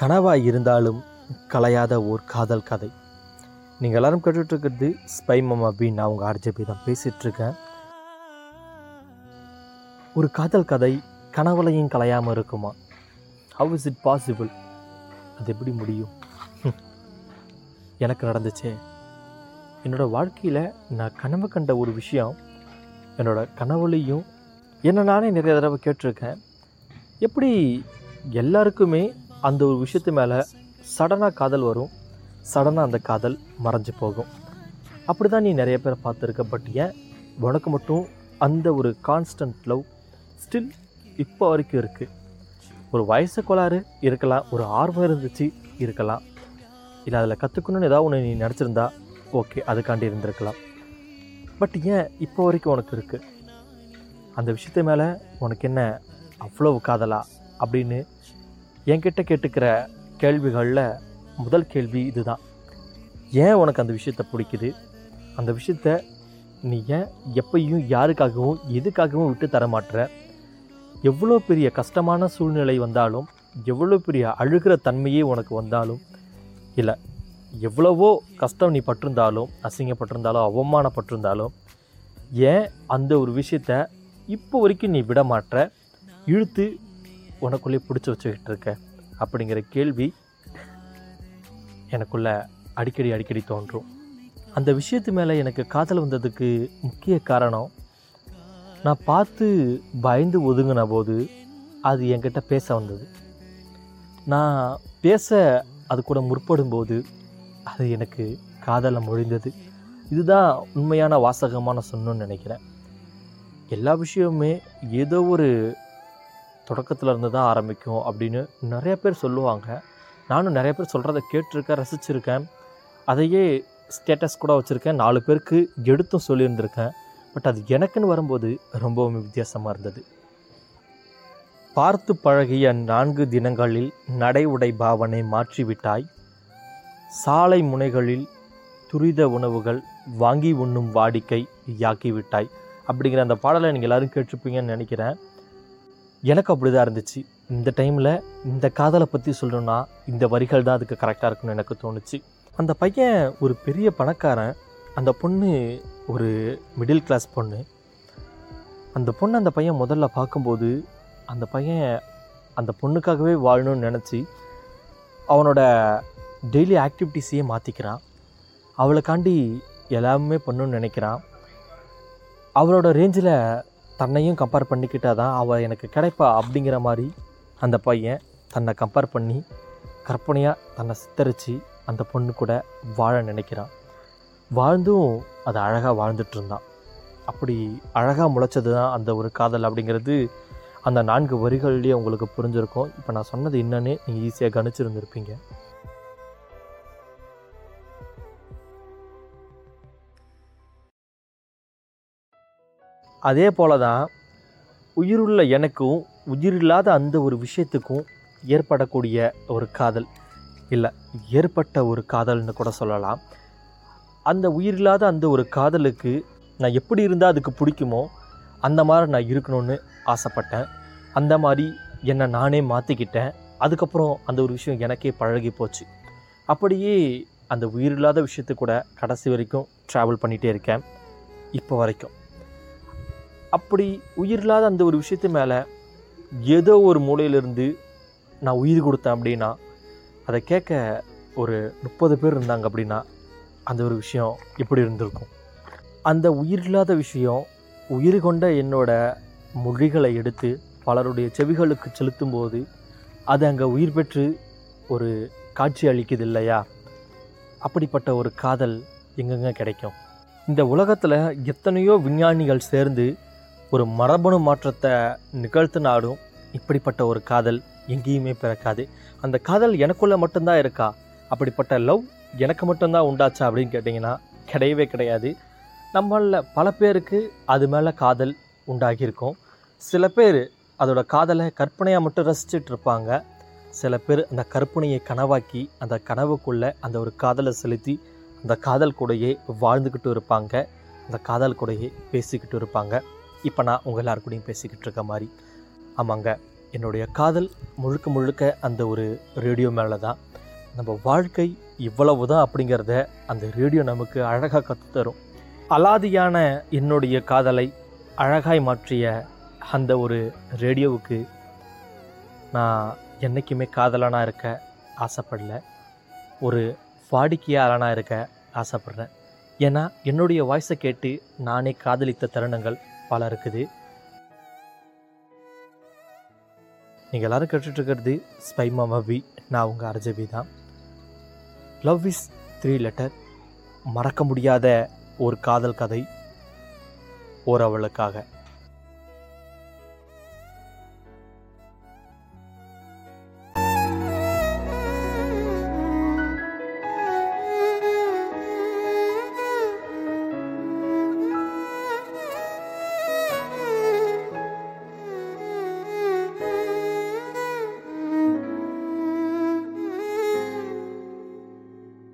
கனவாக இருந்தாலும் கலையாத ஓர் காதல் கதை. நீங்கள் எல்லோரும் கேட்டுட்ருக்கிறது ஸ்பை மாமா அப்படின்னு நான் உங்கள் ஆர்ஜேபி தான் பேசிகிட்ருக்கேன். ஒரு காதல் கதை கனவுலையும் கலையாமல் இருக்குமா? How is it possible? அது எப்படி முடியும்? எனக்கு நடந்துச்சு. என்னோடய வாழ்க்கையில் நான் கனவு கண்ட ஒரு விஷயம் என்னோடய கனவுலையும் என்ன நானே நிறைய தடவை கேட்டிருக்கேன், எப்படி எல்லாருக்குமே அந்த ஒரு விஷயத்து மேலே சடனாக காதல் வரும், சடனாக அந்த காதல் மறைஞ்சு போகும். அப்படி தான் நீ நிறைய பேரை பார்த்துருக்க. பட் ஏன் உனக்கு மட்டும் அந்த ஒரு கான்ஸ்டன்ட் லவ் ஸ்டில் இப்போ வரைக்கும் இருக்குது? ஒரு வயசு கோளாறு இருக்கலாம், ஒரு ஆர்வம் இருந்துச்சு இருக்கலாம், இல்லை அதில் கற்றுக்கணும்னு ஏதாவது ஒன்று நீ நினச்சிருந்தா ஓகே, அதுக்காண்டி இருந்திருக்கலாம். பட் ஏன் இப்போ வரைக்கும் உனக்கு இருக்குது? அந்த விஷயத்து மேலே உனக்கு என்ன அவ்வளோ காதலா அப்படின்னு என்கிட்ட கேட்டுக்கிற கேள்விகளில் முதல் கேள்வி இதுதான். ஏன் உனக்கு அந்த விஷயத்தை பிடிக்குது? அந்த விஷயத்த நீ ஏன் எப்பையும் யாருக்காகவும் எதுக்காகவும் விட்டு தர மாட்டுற? எவ்வளோ பெரிய கஷ்டமான சூழ்நிலை வந்தாலும், எவ்வளோ பெரிய அழுகிற தன்மையே உனக்கு வந்தாலும், இல்லை எவ்வளவோ கஷ்டம் நீ பட்டிருந்தாலும், அசிங்கப்பட்டிருந்தாலும், அவமானப்பட்டிருந்தாலும், ஏன் அந்த ஒரு விஷயத்த இப்போ வரைக்கும் நீ விட மாட்டுற, இழுத்து உனக்குள்ளே பிடிச்சி வச்சுக்கிட்டு இருக்க அப்படிங்கிற கேள்வி எனக்குள்ள அடிக்கடி அடிக்கடி தோன்றும். அந்த விஷயத்து மேலே எனக்கு காதல் வந்ததுக்கு முக்கிய காரணம், நான் பார்த்து பயந்து ஒதுங்கின போது அது என்கிட்ட பேச வந்தது. நான் பேச அது கூட முற்படும்போது அது எனக்கு காதலை மொழிந்தது. இதுதான் உண்மையான வாசகமாக நான் சொன்னோன்னு நினைக்கிறேன். எல்லா விஷயமுமே ஏதோ ஒரு தொடக்கத்தில் இருந்து தான் ஆரம்பிக்கும் அப்படின்னு நிறைய பேர் சொல்லுவாங்க. நானும் நிறைய பேர் சொல்கிறத கேட்டிருக்கேன், ரசிச்சிருக்கேன், அதையே ஸ்டேட்டஸ் கூட வச்சுருக்கேன், 4 பேருக்கு எடுத்தும் சொல்லியிருந்திருக்கேன். பட் அது எனக்குன்னு வரும்போது ரொம்பவுமே வித்தியாசமாக இருந்தது. பார்த்து பழகிய 4 தினங்களில் நடை உடை பாவனை மாற்றிவிட்டாய், சாலை முனைகளில் துரித உணவுகள் வாங்கி உண்ணும் வாடிக்கை யாக்கிவிட்டாய் அப்படிங்கிற அந்த பாடலை நீங்கள் எல்லோரும் கேட்டிருப்பீங்கன்னு நினைக்கிறேன். எனக்கு அப்படி தான் இருந்துச்சு. இந்த டைமில் இந்த காதலை பற்றி சொல்லணும்னா இந்த வரிகள் தான் அதுக்கு கரெக்டாக இருக்குன்னு எனக்கு தோணுச்சு. அந்த பையன் ஒரு பெரிய பணக்காரன், அந்த பொண்ணு ஒரு மிடில் கிளாஸ் பொண்ணு. அந்த பொண்ணை அந்த பையன் முதல்ல பார்க்கும்போது அந்த பையன் அந்த பொண்ணுக்காகவே வாழணும்னு நினச்சி அவனோட டெய்லி ஆக்டிவிட்டீஸையே மாற்றிக்கிறான். அவளுக்காண்டி எல்லாமே பண்ணணுன்னு நினைக்கிறான். அவளோட ரேஞ்சில் தன்னையும் கம்பேர் பண்ணிக்கிட்டால் தான் அவள் எனக்கு கிடைப்பா அப்படிங்கிற மாதிரி அந்த பையன் தன்னை கம்பேர் பண்ணி கற்பனையாக தன்னை சித்தரித்து அந்த பொண்ணு கூட வாழ நினைக்கிறான். வாழ்ந்தும் அது அழகாக வாழ்ந்துட்டுருந்தான். அப்படி அழகாக முளைச்சது தான் அந்த ஒரு காதல் அப்படிங்கிறது அந்த 4 வரிகள்லேயே உங்களுக்கு புரிஞ்சிருக்கும். இப்போ நான் சொன்னது என்னன்னு நீங்கள் ஈஸியாக கணிச்சிருந்துருப்பீங்க. அதே போல தான் உயிருள்ள எனக்கும் உயிரில்லாத அந்த ஒரு விஷயத்துக்கும் ஏற்படக்கூடிய ஒரு காதல், இல்லை ஏற்பட்ட ஒரு காதல்னு கூட சொல்லலாம். அந்த உயிரில்லாத அந்த ஒரு காதலுக்கு நான் எப்படி இருந்தால் அதுக்கு பிடிக்குமோ அந்த மாதிரி நான் இருக்கணும்னு ஆசைப்பட்டேன். அந்த மாதிரி என்னை நானே மாற்றிக்கிட்டேன். அதுக்கப்புறம் அந்த ஒரு விஷயம் எனக்கே பழகி போச்சு. அப்படியே அந்த உயிரில்லாத விஷயத்து கூட கடைசி வரைக்கும் ட்ராவல் பண்ணிகிட்டே இருக்கேன் இப்போ வரைக்கும். அப்படி உயிரில்லாத அந்த ஒரு விஷயத்து மேலே ஏதோ ஒரு மூலையிலிருந்து நான் உயிர் கொடுத்தேன் அப்படின்னா, அதை கேட்க ஒரு 30 பேர் இருந்தாங்க அப்படின்னா அந்த ஒரு விஷயம் எப்படி இருந்திருக்கும்? அந்த உயிரில்லாத விஷயம் உயிர் கொண்ட என்னோட மொழிகளை எடுத்து பலருடைய செவிகளுக்கு செலுத்தும் போது அது அங்கே உயிர் பெற்று ஒரு காட்சி அளிக்குது இல்லையா? அப்படிப்பட்ட ஒரு காதல் எங்கெங்கே கிடைக்கும்? இந்த உலகத்தில் எத்தனையோ விஞ்ஞானிகள் சேர்ந்து ஒரு மரபணு மாற்றத்தை நிகழ்த்தினாலும் இப்படிப்பட்ட ஒரு காதல் எங்கேயுமே பிறக்காது. அந்த காதல் எனக்குள்ளே மட்டும்தான் இருக்கா? அப்படிப்பட்ட லவ் எனக்கு மட்டும்தான் உண்டாச்சா அப்படின்னு கேட்டிங்கன்னா கிடையவே கிடையாது. நம்மளில் பல பேருக்கு அது மேலே காதல் உண்டாகியிருக்கும். சில பேர் அதோட காதலை கற்பனையாக மட்டும் ரசிச்சிட்ருப்பாங்க. சில பேர் அந்த கற்பனையை கனவாக்கி அந்த கனவுக்குள்ளே அந்த ஒரு காதலை செலுத்தி அந்த காதல் கூடையே வாழ்ந்துக்கிட்டு இருப்பாங்க, அந்த காதல் கூடையே பேசிக்கிட்டு இருப்பாங்க. இப்போ நான் உங்கள் எல்லாருக்கூடையும் பேசிக்கிட்டு இருக்க மாதிரி. ஆமாங்க, என்னுடைய காதல் முழுக்க முழுக்க அந்த ஒரு ரேடியோ மேலே தான். நம்ம வாழ்க்கை இவ்வளவு தான் அப்படிங்கிறத அந்த ரேடியோ நமக்கு அழகாக கற்றுத்தரும். அலாதியான என்னுடைய காதலை அழகாய் மாற்றிய அந்த ஒரு ரேடியோவுக்கு நான் என்றைக்குமே காதலனாக இருக்க ஆசைப்படலை, ஒரு வாடிக்கையாளனாக இருக்க ஆசைப்பட்றேன். ஏன்னா என்னுடைய வாய்ஸை கேட்டு நானே காதலித்த தருணங்கள் பல இருக்குது. நீங்கள் எல்லோரும் கேட்டுட்ருக்கிறது ஸ்பை மாமாவி, நான் உங்கள் RJB தான். லவ் இஸ் 3 லெட்டர், மறக்க முடியாத ஒரு காதல் கதை ஓரவளுக்காக.